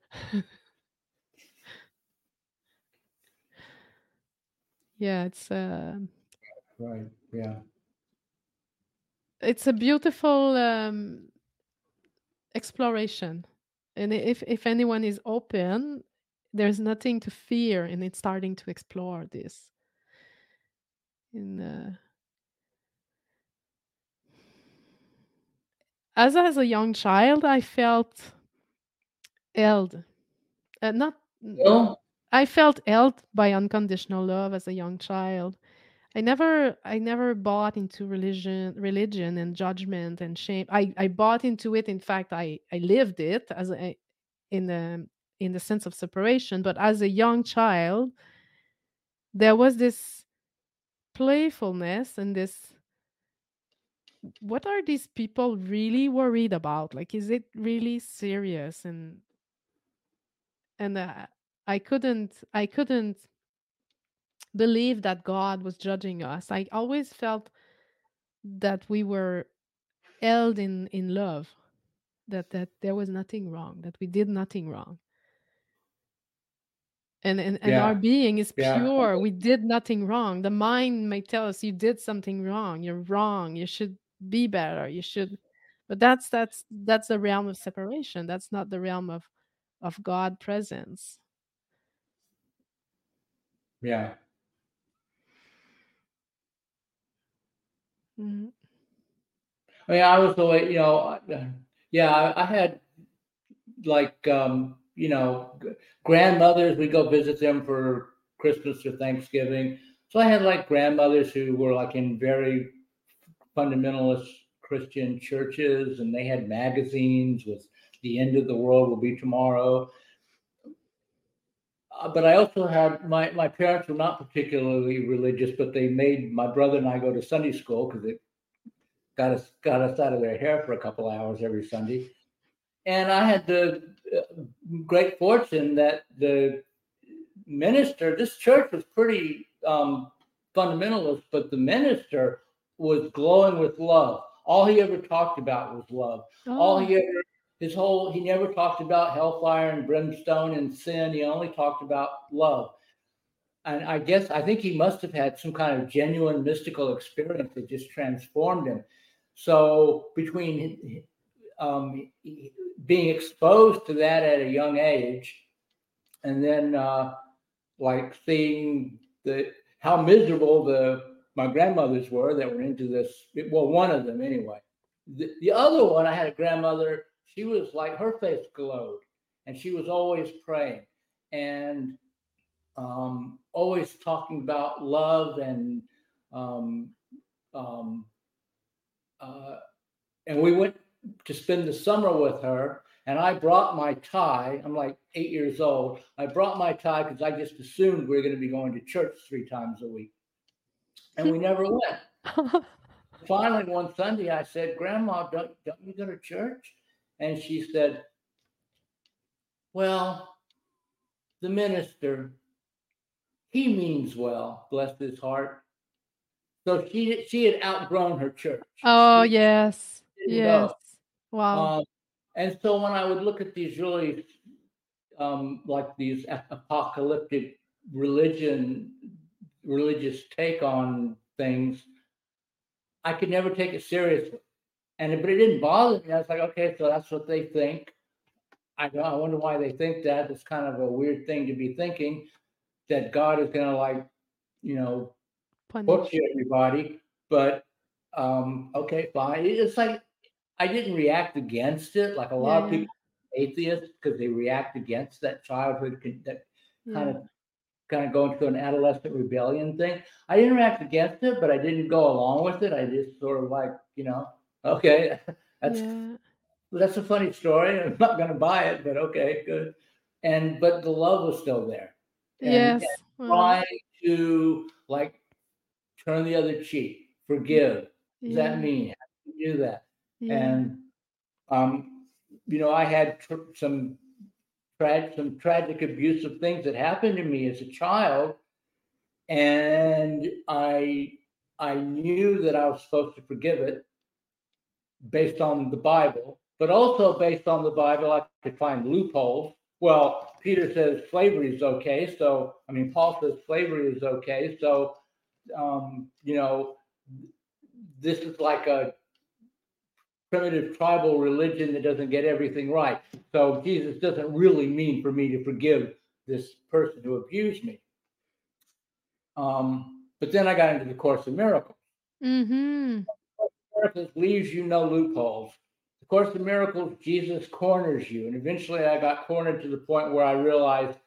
Right. Yeah. It's a beautiful exploration, and if anyone is open, there's nothing to fear, and it's starting to explore this. As a young child, I felt held. I felt held by unconditional love as a young child. I never bought into religion and judgment and shame. I bought into it. In fact, I lived it in the sense of separation. But as a young child, there was this playfulness and this, what are these people really worried about? Like, is it really serious? And I couldn't believe that God was judging us. I always felt that we were held in love, that there was nothing wrong, that we did nothing wrong. And our being is pure. Yeah. We did nothing wrong. The mind may tell us you did something wrong. You're wrong. You should be better. You should, but that's the realm of separation. That's not the realm of God presence. Yeah. Mm-hmm. I mean, I was the way, I had like, grandmothers, we go visit them for Christmas or Thanksgiving. So I had like grandmothers who were like in very fundamentalist Christian churches, and they had magazines with "The End of the World Will Be Tomorrow." But I also had, my parents were not particularly religious, but they made my brother and I go to Sunday school because it got us out of their hair for a couple hours every Sunday. And I had the great fortune that the minister, this church was pretty fundamentalist, but the minister was glowing with love. All he ever talked about was love. Oh. He never talked about hellfire and brimstone and sin. He only talked about love. And I think he must have had some kind of genuine mystical experience that just transformed him. So between being exposed to that at a young age, and then seeing how miserable my grandmothers were that were into this. Well, one of them anyway. The other one, I had a grandmother, she was her face glowed and she was always praying and always talking about love and we went to spend the summer with her. And I brought my tie. I'm 8 years old. I brought my tie because I just assumed we were going to be going to church 3 times a week. And we never went. Finally, one Sunday, I said, "Grandma, don't you go to church?" And she said, "Well, the minister, he means well, bless his heart." So she had outgrown her church. Oh, yes. Yes. Go. Wow. And so when I would look at these really these apocalyptic religious take on things, I could never take it seriously. But it didn't bother me. I was okay, so that's what they think. I wonder why they think that. It's kind of a weird thing to be thinking that God is going to punish everybody. But okay, fine. It's I didn't react against it like a lot of people are atheists because they react against that childhood kind of going through an adolescent rebellion thing. I didn't react against it, but I didn't go along with it. I just sort of okay, that's a funny story. I'm not going to buy it, but okay, good. But the love was still there. And trying to turn the other cheek, forgive. Does that mean how do you do that? Yeah. And, I had some tragic abusive things that happened to me as a child. And I knew that I was supposed to forgive it based on the Bible, but also based on the Bible, I could find loopholes. Well, Peter says slavery is okay. So, Paul says slavery is okay. So, this is like a primitive tribal religion that doesn't get everything right. So Jesus doesn't really mean for me to forgive this person who abused me. But then I got into the Course in Miracles. Mm-hmm. The Course in Miracles leaves you no loopholes. The Course in Miracles, Jesus corners you. And eventually I got cornered to the point where I realized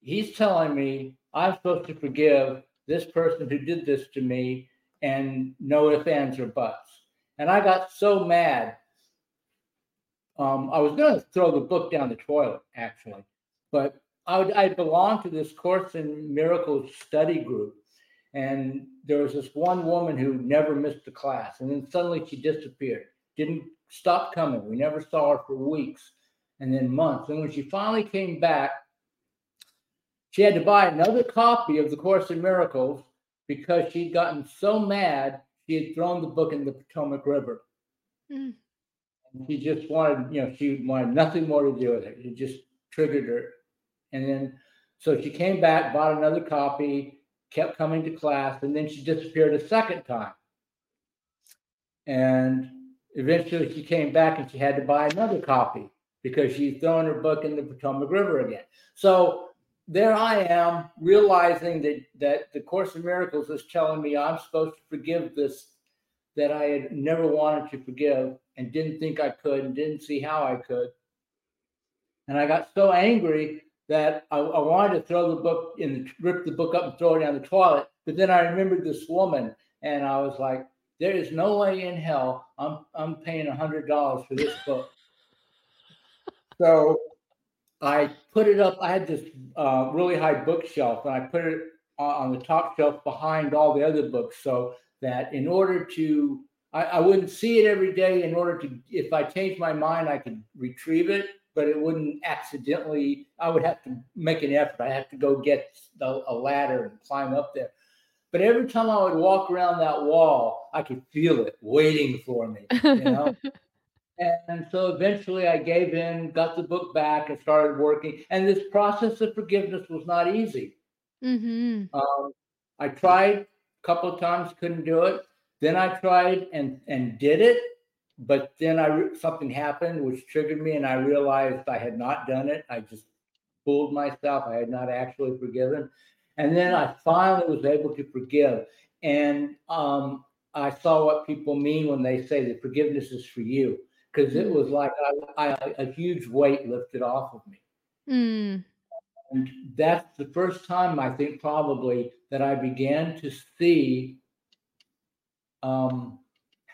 he's telling me I'm supposed to forgive this person who did this to me and no ifs, ands, or buts. And I got so mad. I was going to throw the book down the toilet, actually. But I belonged to this Course in Miracles study group. And there was this one woman who never missed the class. And then suddenly she disappeared, didn't stop coming. We never saw her for weeks and then months. And when she finally came back, she had to buy another copy of the Course in Miracles because she'd gotten so mad. She had thrown the book in the Potomac River. Mm. She just wanted, she wanted nothing more to do with it. It just triggered her. And then, so she came back, bought another copy, kept coming to class, and then she disappeared a second time. And eventually she came back and she had to buy another copy because she'd thrown her book in the Potomac River again. So there I am realizing that the Course in Miracles is telling me I'm supposed to forgive this that I had never wanted to forgive and didn't think I could and didn't see how I could. And I got so angry that I wanted to throw the book rip the book up and throw it down the toilet. But then I remembered this woman and I was like, There is no way in hell I'm paying $100 for this book. So I put it up. I had this really high bookshelf, and I put it on the top shelf behind all the other books, so that in order to, I wouldn't see it every day. In order to, if I changed my mind, I could retrieve it, but it wouldn't accidentally, I would have to make an effort. I have to go get a ladder and climb up there. But every time I would walk around that wall, I could feel it waiting for me, you know? And so eventually I gave in, got the book back, and started working. And this process of forgiveness was not easy. Mm-hmm. I tried a couple of times, couldn't do it. Then I tried and did it, but then something happened which triggered me, and I realized I had not done it. I just fooled myself. I had not actually forgiven. And then I finally was able to forgive. And I saw what people mean when they say that forgiveness is for you, because it was like a huge weight lifted off of me. Mm. And that's the first time, I think, probably, that I began to see how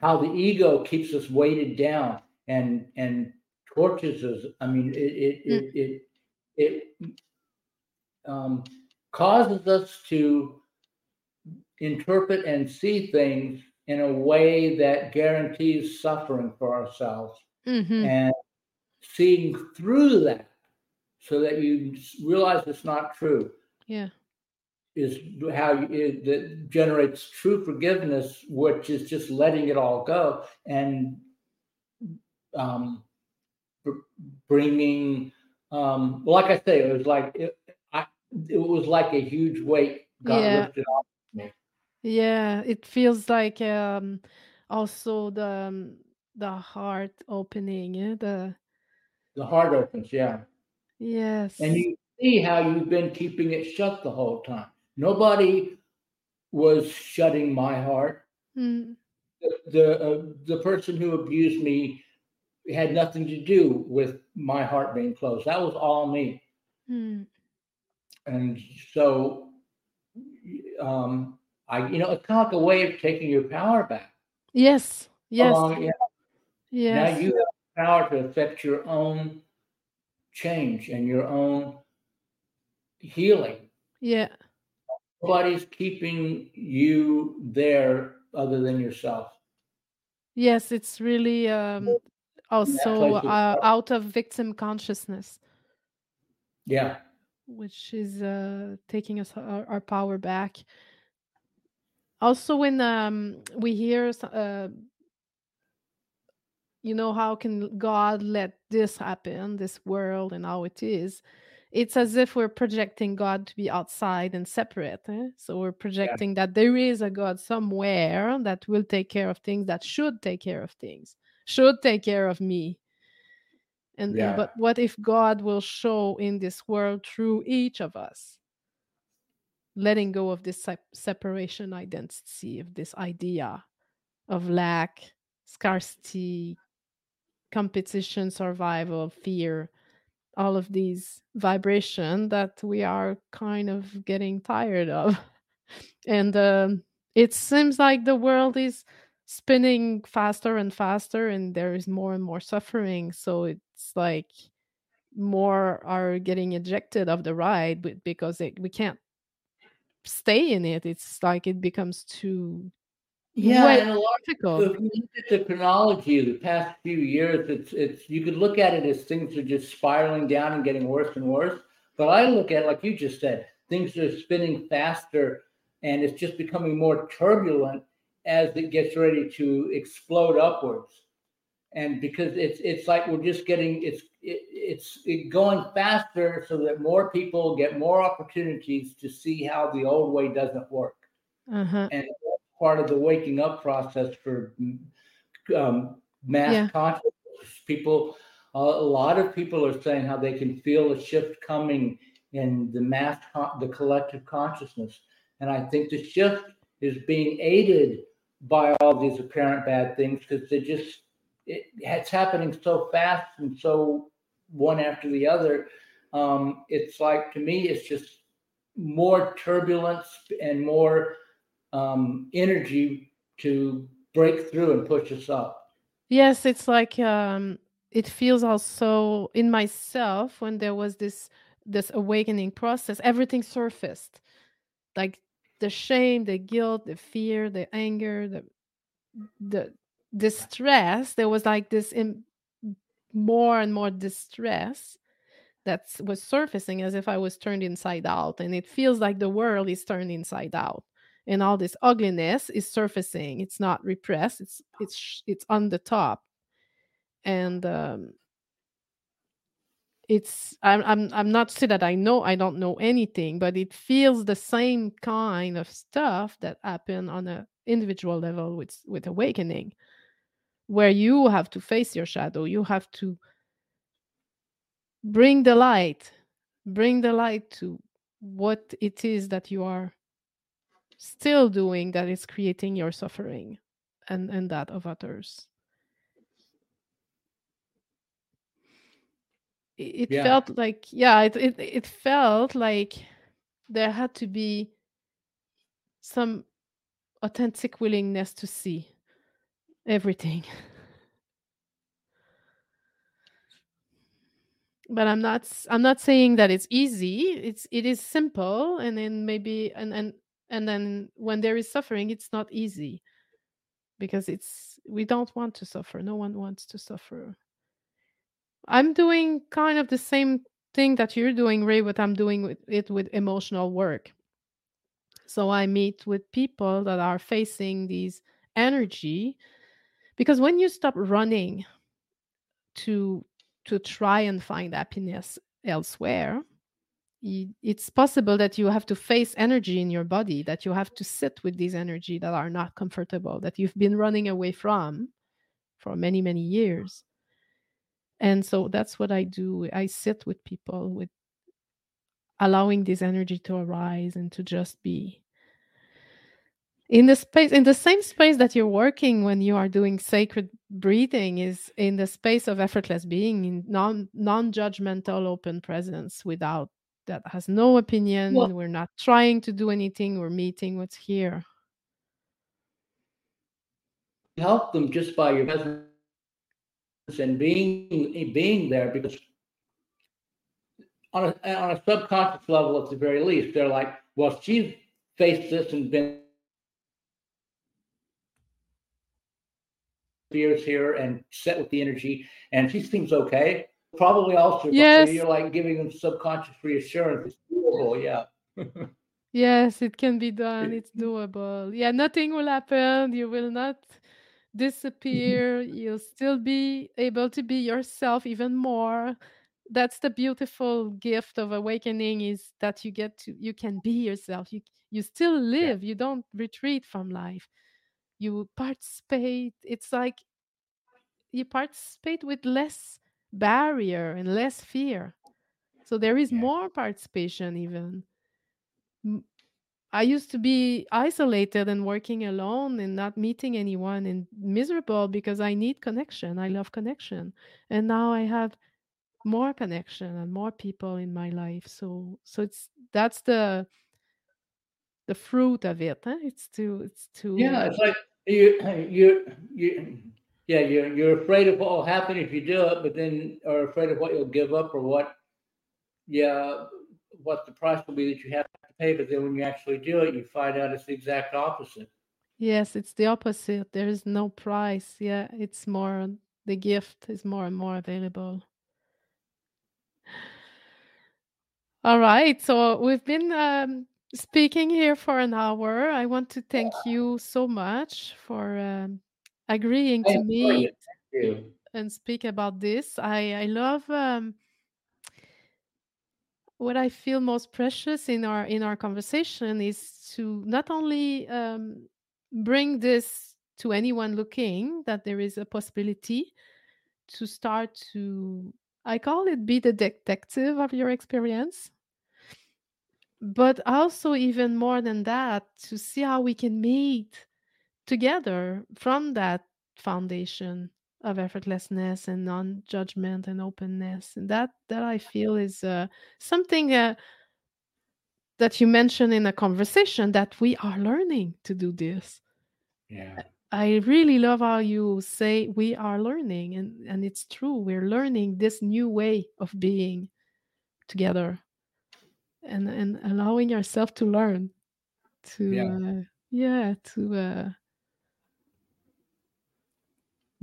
the ego keeps us weighted down and tortures us. I mean, it causes us to interpret and see things in a way that guarantees suffering for ourselves. Mm-hmm. And seeing through that, so that you realize it's not true. Yeah. Is how that generates true forgiveness, which is just letting it all go and bringing. Like I say, it was like a huge weight got lifted off me. Yeah, it feels like also the heart opening. Yeah? The heart opens. Yeah. Yes. And you see how you've been keeping it shut the whole time. Nobody was shutting my heart. Mm. The person who abused me had nothing to do with my heart being closed. That was all me. Mm. And so, it's kind of like a way of taking your power back. Yes. Yes. Yes. Now you have the power to affect your own change and your own healing. Yeah. Nobody's keeping you there other than yourself. Yes, it's really also out of victim consciousness. Yeah. Which is taking us our power back. Also, when we hear how can God let this happen, this world and how it is? It's as if we're projecting God to be outside and separate. Eh? So we're projecting that there is a God somewhere that will take care of things, that should take care of things, should take care of me. And but what if God will show in this world through each of us, letting go of this separation identity, of this idea of lack, scarcity, competition, survival, fear, all of these vibration that we are kind of getting tired of. And it seems like the world is spinning faster and faster, and there is more and more suffering. So it's like more are getting ejected of the ride, but because we can't stay in it. It's like it becomes too... Yeah, and a lot of the chronology of the past few years, it's you could look at it as things are just spiraling down and getting worse and worse. But I look at it, like you just said, things are spinning faster, and it's just becoming more turbulent as it gets ready to explode upwards. And because it's like we're just getting it's going faster, so that more people get more opportunities to see how the old way doesn't work. Uh-huh. And part of the waking up process for mass consciousness. People, a lot of people are saying how they can feel a shift coming in the collective consciousness. And I think the shift is being aided by all these apparent bad things, because they just, it's happening so fast and so one after the other. It's like, to me, it's just more turbulence and more energy to break through and push us up. Yes, it's like it feels also in myself when there was this awakening process, everything surfaced, like the shame, the guilt, the fear, the anger, the distress. There was like this more and more distress that was surfacing as if I was turned inside out. And it feels like the world is turned inside out. And all this ugliness is surfacing. It's not repressed. It's on the top, and it's. I'm not saying that I don't know anything, but it feels the same kind of stuff that happened on an individual level with awakening, where you have to face your shadow. You have to bring the light to what it is that you are still doing that is creating your suffering and that of others. It felt like there had to be some authentic willingness to see everything. But I'm not saying that it's easy. It is simple, and then maybe and then when there is suffering, it's not easy, because we don't want to suffer. No one wants to suffer. I'm doing kind of the same thing that you're doing, Ray, but I'm doing with emotional work. So I meet with people that are facing these energy, because when you stop running to try and find happiness elsewhere, it's possible that you have to face energy in your body, that you have to sit with these energy that are not comfortable, that you've been running away from for many, many years. And so that's what I do. I sit with people with allowing this energy to arise and to just be in the space, in the same space that you're working when you are doing sacred breathing, is in the space of effortless being, in non-judgmental open presence without that has no opinion. Well, we're not trying to do anything. We're meeting what's here. Help them just by your presence and being there, because on a subconscious level, at the very least, they're like, well, she's faced this and been fears here and set with the energy, and she seems okay. Probably also, yes. You're like giving them subconscious reassurance. It's doable, yeah. Yes, it can be done. It's doable. Yeah, nothing will happen. You will not disappear. You'll still be able to be yourself even more. That's the beautiful gift of awakening, is that you can be yourself. You still live. Yeah. You don't retreat from life. You participate. It's like you participate with less barrier and less fear, so there is more participation. Even I used to be isolated and working alone and not meeting anyone and miserable, because I need connection. I love connection, and now I have more connection and more people in my life, so that's the fruit of it, huh? It's like you yeah, you're afraid of what will happen if you do it, but then are afraid of what you'll give up or what the price will be that you have to pay. But then when you actually do it, you find out it's the exact opposite. Yes, it's the opposite. There is no price. Yeah, it's more, the gift is more and more available. All right, so we've been speaking here for an hour. I want to thank you so much for agreeing to meet and speak about this. I love what I feel most precious in our conversation is to not only bring this to anyone looking, that there is a possibility to start to, I call it, be the detective of your experience, but also even more than that, to see how we can meet together from that foundation of effortlessness and non-judgment and openness. And that I feel is something that you mentioned in a conversation, that we are learning to do this. Yeah. I really love how you say we are learning, and it's true. We're learning this new way of being together, and allowing ourselves to learn, to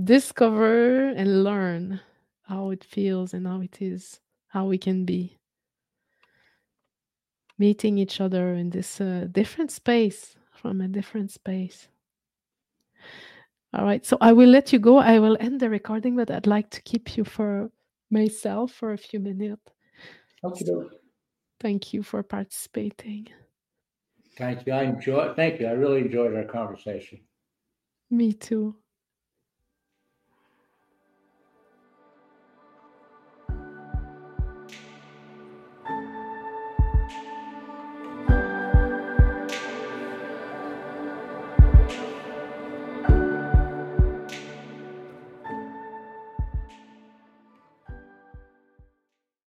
discover and learn how it feels and how it is, how we can be meeting each other in this different space, from a different space. All right, so I will let you go. I will end the recording, but I'd like to keep you for myself for a few minutes. Okay. So, thank you for participating. Thank you. I really enjoyed our conversation. Me too.